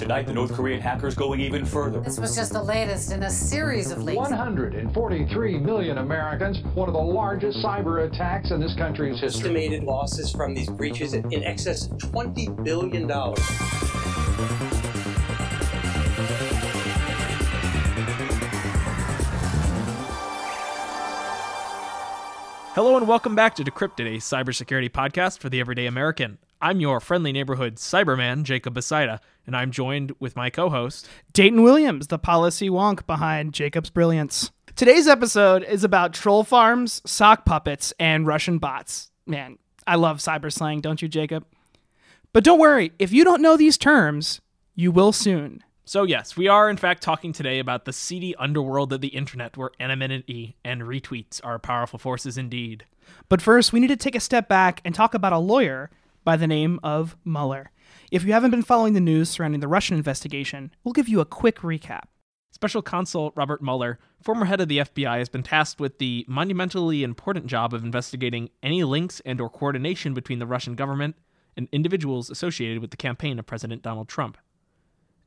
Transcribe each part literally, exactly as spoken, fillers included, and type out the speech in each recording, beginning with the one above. Tonight, the North Korean hackers going even further. This was just the latest in a series of leaks. one hundred forty-three million Americans, one of the largest cyber attacks in this country's history. Estimated losses from these breaches in excess of twenty billion dollars. Hello and welcome back to Decrypted, a cybersecurity podcast for the everyday American. I'm your friendly neighborhood Cyberman, Jacob Besida, and I'm joined with my co-host, Dayton Williams, the policy wonk behind Jacob's brilliance. Today's episode is about troll farms, sock puppets, and Russian bots. Man, I love cyber slang, don't you, Jacob? But don't worry, if you don't know these terms, you will soon. So yes, we are in fact talking today about the seedy underworld of the internet where anonymity and retweets are powerful forces indeed. But first, we need to take a step back and talk about a lawyer by the name of Mueller. If you haven't been following the news surrounding the Russian investigation, we'll give you a quick recap. Special Counsel Robert Mueller, former head of the F B I, has been tasked with the monumentally important job of investigating any links and or coordination between the Russian government and individuals associated with the campaign of President Donald Trump.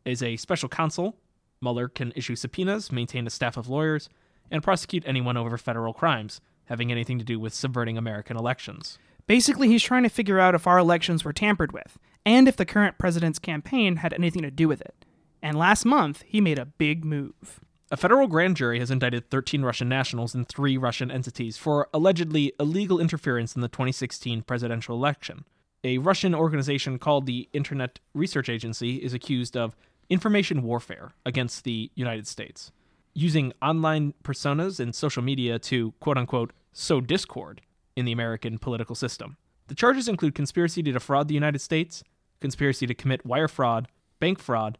As a special counsel, Mueller can issue subpoenas, maintain a staff of lawyers, and prosecute anyone over federal crimes having anything to do with subverting American elections. Basically, he's trying to figure out if our elections were tampered with, and if the current president's campaign had anything to do with it. And last month, he made a big move. A federal grand jury has indicted thirteen Russian nationals and three Russian entities for allegedly illegal interference in the twenty sixteen presidential election. A Russian organization called the Internet Research Agency is accused of information warfare against the United States, using online personas and social media to, quote-unquote, sow discord in the American political system. The charges include conspiracy to defraud the United States, conspiracy to commit wire fraud, bank fraud,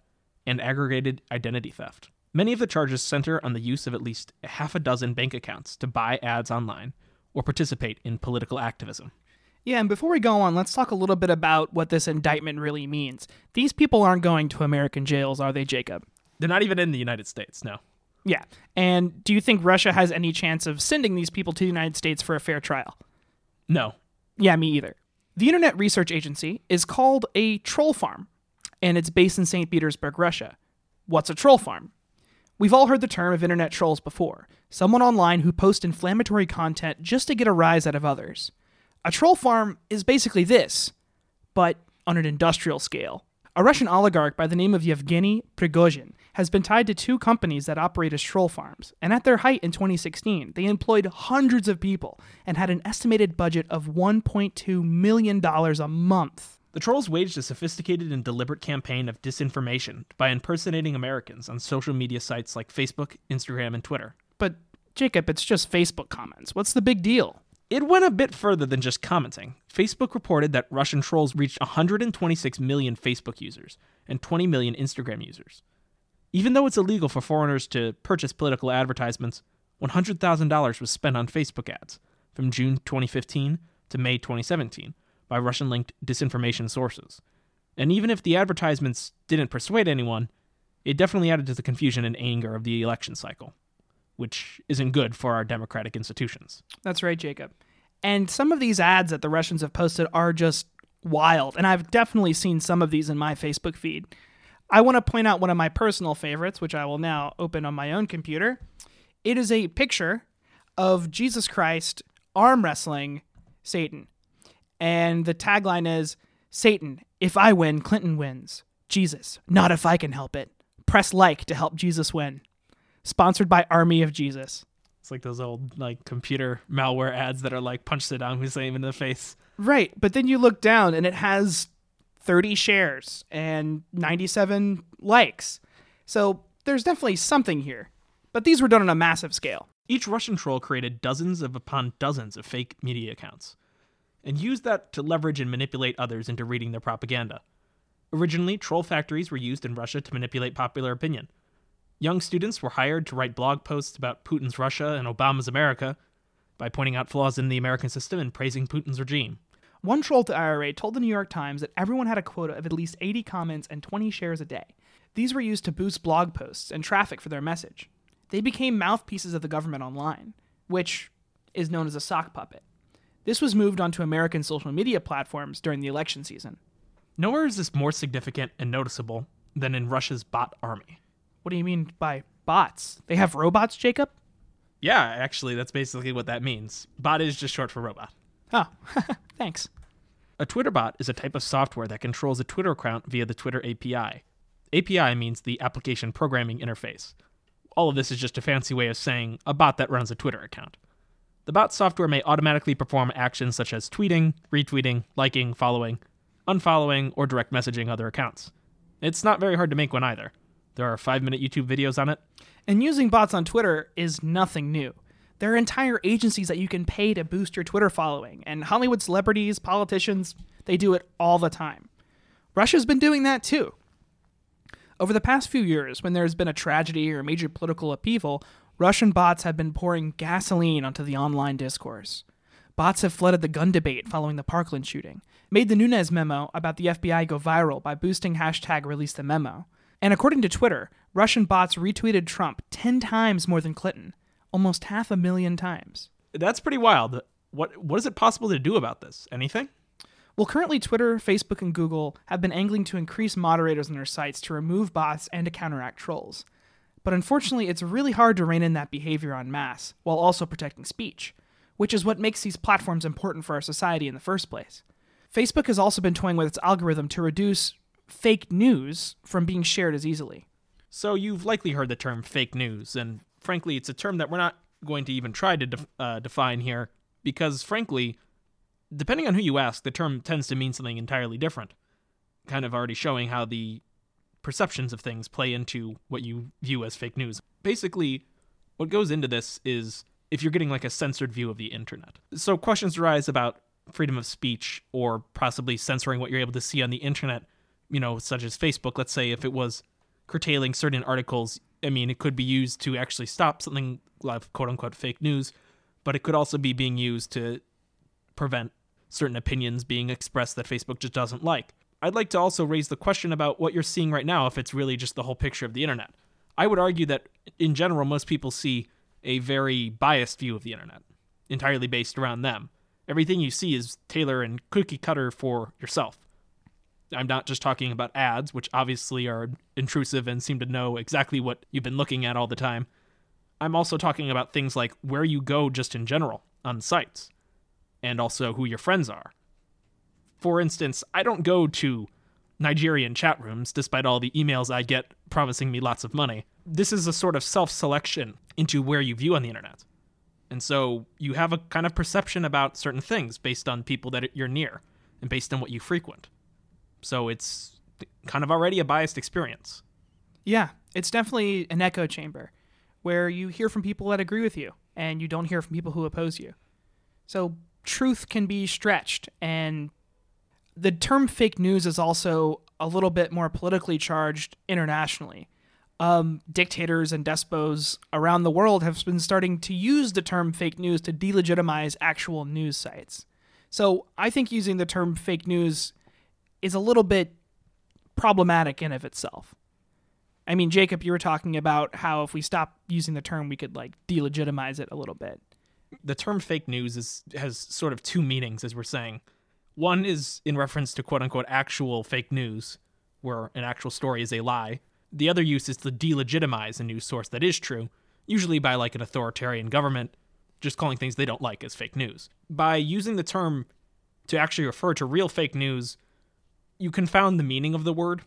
and aggregated identity theft. Many of the charges center on the use of at least a half a dozen bank accounts to buy ads online or participate in political activism. Yeah, and before we go on, let's talk a little bit about what this indictment really means. These people aren't going to American jails, are they, Jacob? They're not even in the United States, no. Yeah, and do you think Russia has any chance of sending these people to the United States for a fair trial? No. Yeah, me either. The Internet Research Agency is called a troll farm, and it's based in Saint Petersburg, Russia. What's a troll farm? We've all heard the term of internet trolls before, someone online who posts inflammatory content just to get a rise out of others. A troll farm is basically this, but on an industrial scale. A Russian oligarch by the name of Yevgeny Prigozhin has been tied to two companies that operate as troll farms, and at their height in twenty sixteen, they employed hundreds of people and had an estimated budget of one point two million dollars a month. The trolls waged a sophisticated and deliberate campaign of disinformation by impersonating Americans on social media sites like Facebook, Instagram, and Twitter. But, Jacob, it's just Facebook comments. What's the big deal? It went a bit further than just commenting. Facebook reported that Russian trolls reached one hundred twenty-six million Facebook users and twenty million Instagram users. Even though it's illegal for foreigners to purchase political advertisements, one hundred thousand dollars was spent on Facebook ads from June twenty fifteen to May twenty seventeen by Russian-linked disinformation sources. And even if the advertisements didn't persuade anyone, it definitely added to the confusion and anger of the election cycle, which isn't good for our democratic institutions. That's right, Jacob. And some of these ads that the Russians have posted are just wild, and I've definitely seen some of these in my Facebook feed. I want to point out one of my personal favorites, which I will now open on my own computer. It is a picture of Jesus Christ arm wrestling Satan. And the tagline is, "Satan, if I win, Clinton wins. Jesus, not if I can help it. Press like to help Jesus win." Sponsored by Army of Jesus. It's like those old like computer malware ads that are like punch Saddam Hussein in the face. Right, but then you look down and it has thirty shares and ninety-seven likes. So there's definitely something here. But these were done on a massive scale. Each Russian troll created dozens of upon dozens of fake media accounts and used that to leverage and manipulate others into reading their propaganda. Originally, troll factories were used in Russia to manipulate popular opinion. Young students were hired to write blog posts about Putin's Russia and Obama's America by pointing out flaws in the American system and praising Putin's regime. One troll to I R A told the New York Times that everyone had a quota of at least eighty comments and twenty shares a day. These were used to boost blog posts and traffic for their message. They became mouthpieces of the government online, which is known as a sock puppet. This was moved onto American social media platforms during the election season. Nowhere is this more significant and noticeable than in Russia's bot army. What do you mean by bots? They have robots, Jacob? Yeah, actually, that's basically what that means. Bot is just short for robot. Oh, thanks. A Twitter bot is a type of software that controls a Twitter account via the Twitter A P I. A P I means the Application Programming Interface. All of this is just a fancy way of saying a bot that runs a Twitter account. The bot software may automatically perform actions such as tweeting, retweeting, liking, following, unfollowing, or direct messaging other accounts. It's not very hard to make one either. There are five-minute YouTube videos on it. And using bots on Twitter is nothing new. There are entire agencies that you can pay to boost your Twitter following, and Hollywood celebrities, politicians, they do it all the time. Russia's been doing that too. Over the past few years, when there's been a tragedy or major political upheaval, Russian bots have been pouring gasoline onto the online discourse. Bots have flooded the gun debate following the Parkland shooting, made the Nunes memo about the F B I go viral by boosting hashtag release the memo. And according to Twitter, Russian bots retweeted Trump ten times more than Clinton, almost half a million times. That's pretty wild. What What is it possible to do about this? Anything? Well, currently Twitter, Facebook, and Google have been angling to increase moderators on their sites to remove bots and to counteract trolls. But unfortunately, it's really hard to rein in that behavior en masse while also protecting speech, which is what makes these platforms important for our society in the first place. Facebook has also been toying with its algorithm to reduce fake news from being shared as easily. So you've likely heard the term fake news, and frankly, it's a term that we're not going to even try to def- uh, define here, because frankly, depending on who you ask, the term tends to mean something entirely different, kind of already showing how the perceptions of things play into what you view as fake news. Basically, what goes into this is if you're getting like a censored view of the internet. So questions arise about freedom of speech or possibly censoring what you're able to see on the internet, you know, such as Facebook. Let's say if it was curtailing certain articles, I mean, it could be used to actually stop something like quote-unquote fake news, but it could also be being used to prevent certain opinions being expressed that Facebook just doesn't like. I'd like to also raise the question about what you're seeing right now, if it's really just the whole picture of the internet. I would argue that, in general, most people see a very biased view of the internet, entirely based around them. Everything you see is tailor and cookie cutter for yourself. I'm not just talking about ads, which obviously are intrusive and seem to know exactly what you've been looking at all the time. I'm also talking about things like where you go just in general on sites, and also who your friends are. For instance, I don't go to Nigerian chat rooms, despite all the emails I get promising me lots of money. This is a sort of self-selection into where you view on the internet. And so you have a kind of perception about certain things based on people that you're near and based on what you frequent. So it's kind of already a biased experience. Yeah, it's definitely an echo chamber where you hear from people that agree with you and you don't hear from people who oppose you. So truth can be stretched, and the term fake news is also a little bit more politically charged internationally. Um, dictators and despots around the world have been starting to use the term fake news to delegitimize actual news sites. So I think using the term fake news is a little bit problematic in of itself. I mean, Jacob, you were talking about how if we stop using the term, we could like delegitimize it a little bit. The term fake news is has sort of two meanings, as we're saying. One is in reference to quote-unquote actual fake news, where an actual story is a lie. The other use is to delegitimize a news source that is true, usually by like an authoritarian government, just calling things they don't like as fake news. By using the term to actually refer to real fake news, you confound the meaning of the word,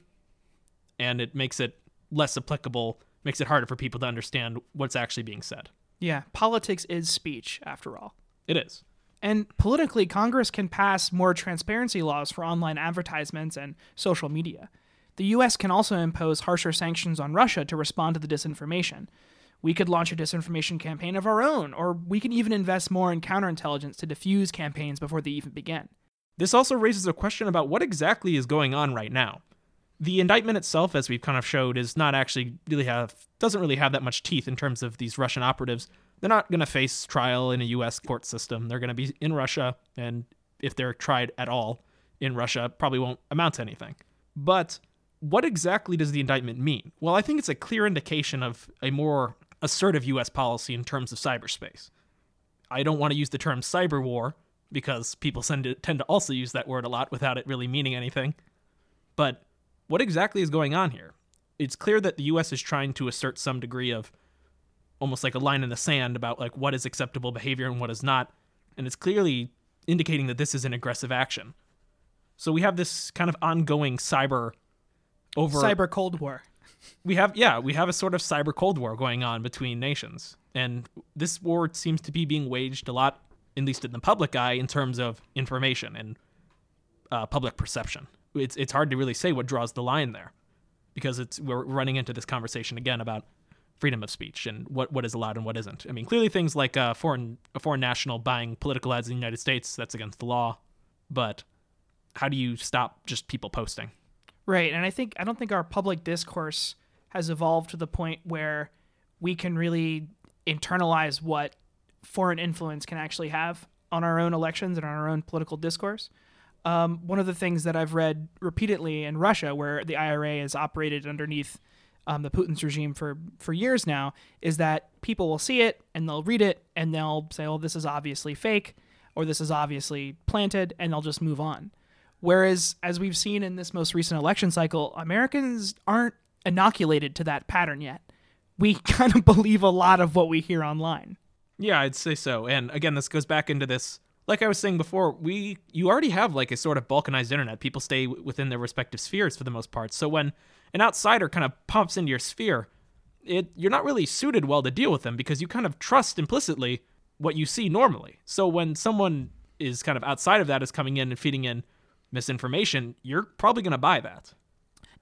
and it makes it less applicable, makes it harder for people to understand what's actually being said. Yeah, politics is speech, after all. It is. And politically, Congress can pass more transparency laws for online advertisements and social media. The U S can also impose harsher sanctions on Russia to respond to the disinformation. We could launch a disinformation campaign of our own, or we can even invest more in counterintelligence to defuse campaigns before they even begin. This also raises a question about what exactly is going on right now. The indictment itself, as we've kind of showed, is not actually really have doesn't really have that much teeth in terms of these Russian operatives. They're not going to face trial in a U S court system. They're going to be in Russia, and if they're tried at all in Russia, probably won't amount to anything. But what exactly does the indictment mean? Well, I think it's a clear indication of a more assertive U S policy in terms of cyberspace. I don't want to use the term cyber war because people tend to, tend to also use that word a lot without it really meaning anything. But what exactly is going on here? it's clear that the U S is trying to assert some degree of almost like a line in the sand about like what is acceptable behavior and what is not. And it's clearly indicating that this is an aggressive action. So we have this kind of ongoing cyber over cyber Cold War. We have, yeah, we have a sort of cyber Cold War going on between nations. And this war seems to be being waged a lot, at least in the public eye, in terms of information and uh, public perception. It's it's hard to really say what draws the line there, because it's we're running into this conversation again about freedom of speech and what, what is allowed and what isn't. I mean, clearly things like a foreign a foreign national buying political ads in the United States, that's against the law. But how do you stop just people posting? Right, and I think I don't think our public discourse has evolved to the point where we can really internalize what foreign influence can actually have on our own elections and on our own political discourse. Um, one of the things that I've read repeatedly in Russia, where the I R A has operated underneath um, the Putin's regime for, for years now, is that people will see it and they'll read it and they'll say, oh, this is obviously fake, or this is obviously planted, and they'll just move on. Whereas, as we've seen in this most recent election cycle, Americans aren't inoculated to that pattern yet. We kind of believe a lot of what we hear online. Yeah, I'd say so. And again, this goes back into this. Like I was saying before, we you already have like a sort of balkanized internet. People stay within their respective spheres for the most part. So when an outsider kind of pops into your sphere, it you're not really suited well to deal with them, because you kind of trust implicitly what you see normally. So when someone is kind of outside of that, is coming in and feeding in misinformation, you're probably going to buy that.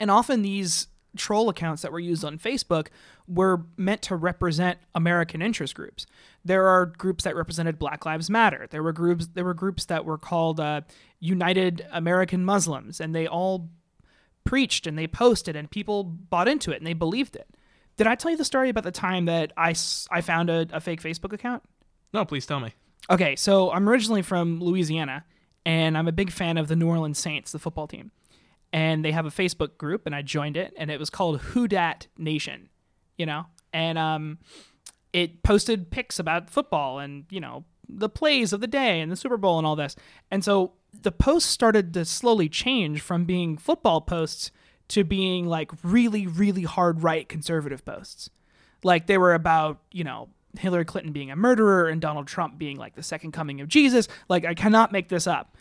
And often these troll accounts that were used on Facebook were meant to represent American interest groups. There are groups that represented Black Lives Matter. There were groups there were groups that were called uh, United American Muslims, and they all preached and they posted and people bought into it and they believed it. Did I tell you the story about the time that I, I found a, a fake Facebook account? No, please tell me. Okay, so I'm originally from Louisiana, and I'm a big fan of the New Orleans Saints, the football team. And they have a Facebook group, and I joined it, and it was called Who Dat Nation, you know? And um, it posted pics about football and, you know, the plays of the day and the Super Bowl and all this. And so the posts started to slowly change from being football posts to being, like, really, really hard right conservative posts. Like, they were about, you know, Hillary Clinton being a murderer and Donald Trump being, like, the second coming of Jesus. Like, I cannot make this up.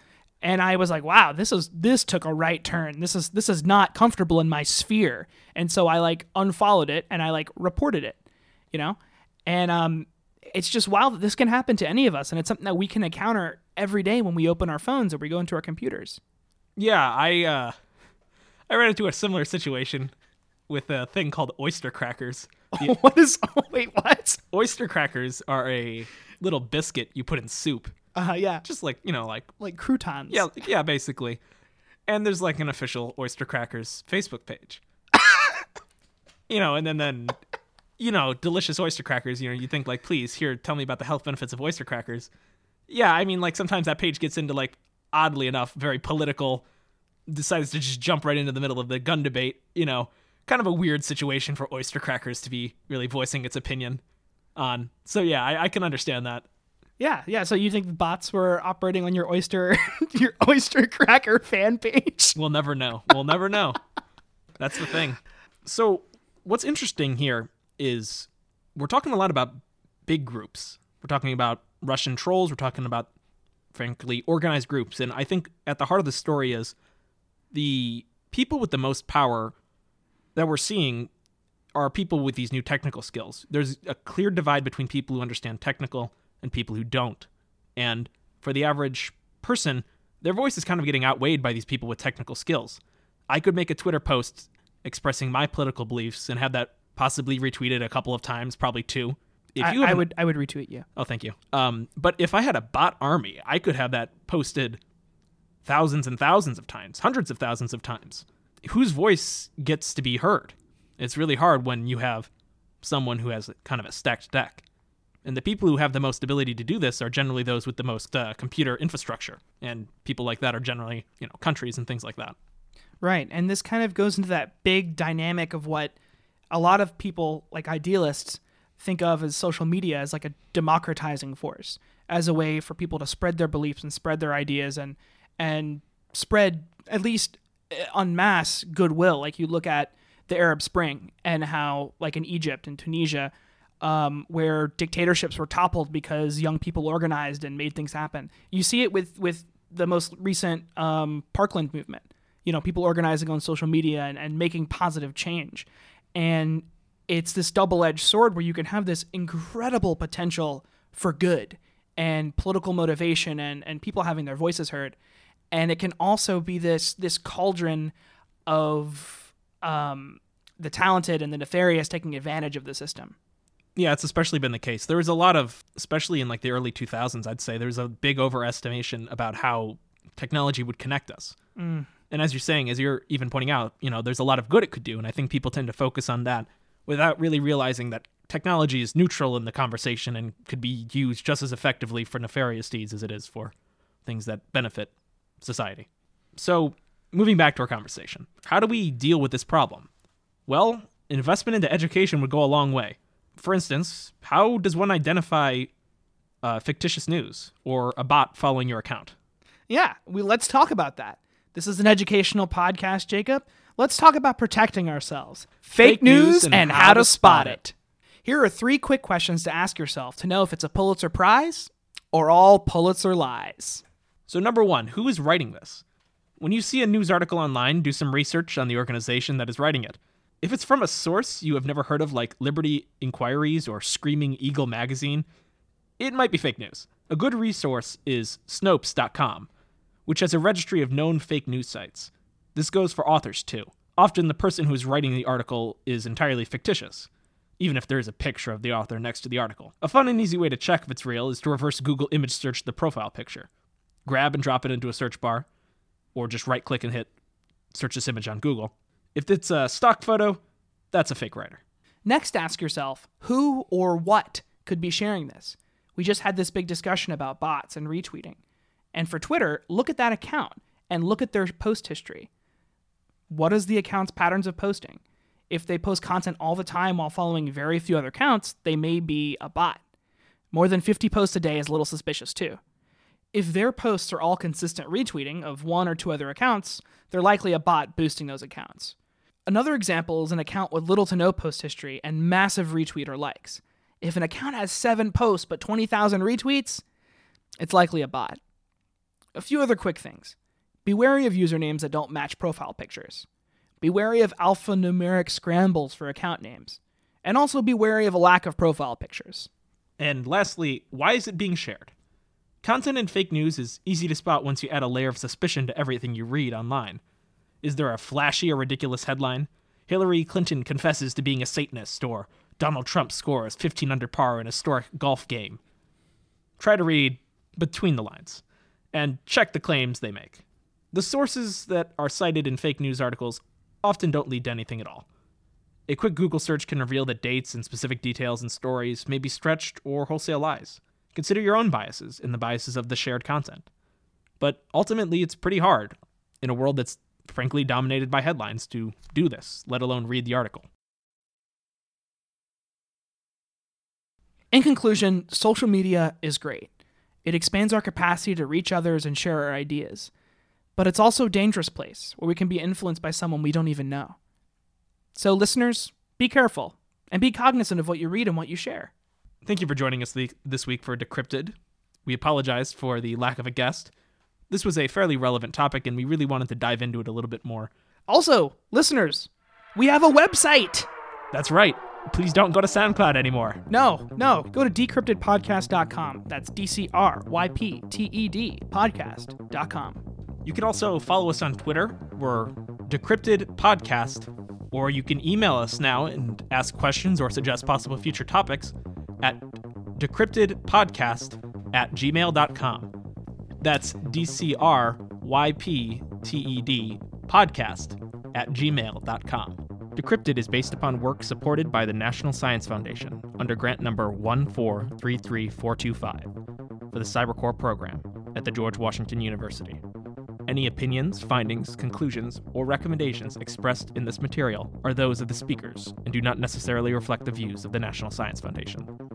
And I was like, wow, this is this took a right turn. This is this is not comfortable in my sphere. And so I like unfollowed it and I like reported it, you know? And um, it's just wild that this can happen to any of us. And it's something that we can encounter every day when we open our phones or we go into our computers. Yeah, I uh, I ran into a similar situation with a thing called oyster crackers. Oh, what is, oh, wait, what? Oyster crackers are a little biscuit you put in soup. Uh, yeah. Just like, you know, like... Like croutons. Yeah, yeah, basically. And there's like an official Oyster Crackers Facebook page. You know, and then, then, you know, delicious Oyster Crackers, you know, you think like, please, here, tell me about the health benefits of Oyster Crackers. Yeah, I mean, like sometimes that page gets into like, oddly enough, very political, decides to just jump right into the middle of the gun debate, you know, kind of a weird situation for Oyster Crackers to be really voicing its opinion on. So yeah, I, I can understand that. Yeah, yeah. So you think the bots were operating on your oyster, your oyster cracker fan page? We'll never know. We'll never know. That's the thing. So what's interesting here is we're talking a lot about big groups. We're talking about Russian trolls. We're talking about, frankly, organized groups. And I think at the heart of the story is the people with the most power that we're seeing are people with these new technical skills. There's a clear divide between people who understand technical and people who don't. And for the average person, their voice is kind of getting outweighed by these people with technical skills. I could make a Twitter post expressing my political beliefs and have that possibly retweeted a couple of times, probably two. If I, you I would I would retweet you. Oh, thank you. Um, but if I had a bot army, I could have that posted thousands and thousands of times, hundreds of thousands of times. Whose voice gets to be heard? It's really hard when you have someone who has kind of a stacked deck. And the people who have the most ability to do this are generally those with the most uh, computer infrastructure. And people like that are generally, you know, countries and things like that. Right. And this kind of goes into that big dynamic of what a lot of people, like idealists, think of as social media as like a democratizing force, as a way for people to spread their beliefs and spread their ideas and and spread, at least en masse, goodwill. Like you look at the Arab Spring and how, like in Egypt and Tunisia, um, where dictatorships were toppled because young people organized and made things happen. You see it with, with the most recent um, Parkland movement, you know, people organizing on social media and, and making positive change. And it's this double-edged sword where you can have this incredible potential for good and political motivation and, and people having their voices heard. And it can also be this this cauldron of um, the talented and the nefarious taking advantage of the system. Yeah, it's especially been the case. There was a lot of, especially in like the early two thousands, I'd say, there was a big overestimation about how technology would connect us. Mm. And as you're saying, as you're even pointing out, you know, there's a lot of good it could do. And I think people tend to focus on that without really realizing that technology is neutral in the conversation and could be used just as effectively for nefarious deeds as it is for things that benefit society. So moving back to our conversation, how do we deal with this problem? Well, investment into education would go a long way. For instance, how does one identify uh, fictitious news or a bot following your account? Yeah, we, let's talk about that. This is an educational podcast, Jacob. Let's talk about protecting ourselves. Fake, Fake news, news and, and how, how to spot it. it. Here are three quick questions to ask yourself to know if it's a Pulitzer Prize or all Pulitzer lies. So number one, who is writing this? When you see a news article online, do some research on the organization that is writing it. If it's from a source you have never heard of, like Liberty Inquiries or Screaming Eagle Magazine, it might be fake news. A good resource is Snopes dot com, which has a registry of known fake news sites. This goes for authors, too. Often the person who is writing the article is entirely fictitious, even if there is a picture of the author next to the article. A fun and easy way to check if it's real is to reverse Google image search the profile picture. Grab and drop it into a search bar, or just right-click and hit search this image on Google. If it's a stock photo, that's a fake writer. Next, ask yourself, who or what could be sharing this? We just had this big discussion about bots and retweeting. And for Twitter, look at that account and look at their post history. What is the account's patterns of posting? If they post content all the time while following very few other accounts, they may be a bot. More than fifty posts a day is a little suspicious too. If their posts are all consistent retweeting of one or two other accounts, they're likely a bot boosting those accounts. Another example is an account with little to no post history and massive retweet or likes. If an account has seven posts but twenty thousand retweets, it's likely a bot. A few other quick things. Be wary of usernames that don't match profile pictures. Be wary of alphanumeric scrambles for account names. And also be wary of a lack of profile pictures. And lastly, why is it being shared? Content in fake news is easy to spot once you add a layer of suspicion to everything you read online. Is there a flashy or ridiculous headline? Hillary Clinton confesses to being a Satanist, or Donald Trump scores fifteen under par in a historic golf game. Try to read between the lines, and check the claims they make. The sources that are cited in fake news articles often don't lead to anything at all. A quick Google search can reveal that dates and specific details and stories may be stretched or wholesale lies. Consider your own biases and the biases of the shared content. But ultimately, it's pretty hard, in a world that's frankly dominated by headlines, to do this, let alone read the article. In conclusion, social media is great. It expands our capacity to reach others and share our ideas. But it's also a dangerous place where we can be influenced by someone we don't even know. So listeners, be careful and be cognizant of what you read and what you share. Thank you for joining us this week for Decrypted. We apologize for the lack of a guest. This was a fairly relevant topic, and we really wanted to dive into it a little bit more. Also, listeners, we have a website. That's right. Please don't go to SoundCloud anymore. No, no. Go to decrypted podcast dot com. That's D C R Y P T E D podcast dot com. You can also follow us on Twitter. We're Decrypted Podcast. Or you can email us now and ask questions or suggest possible future topics at decrypted podcast at gmail dot com. That's D C R Y P T E D podcast at gmail dot com. Decrypted is based upon work supported by the National Science Foundation under grant number one four three three four two five for the CyberCorps program at the George Washington University. Any opinions, findings, conclusions, or recommendations expressed in this material are those of the speakers and do not necessarily reflect the views of the National Science Foundation.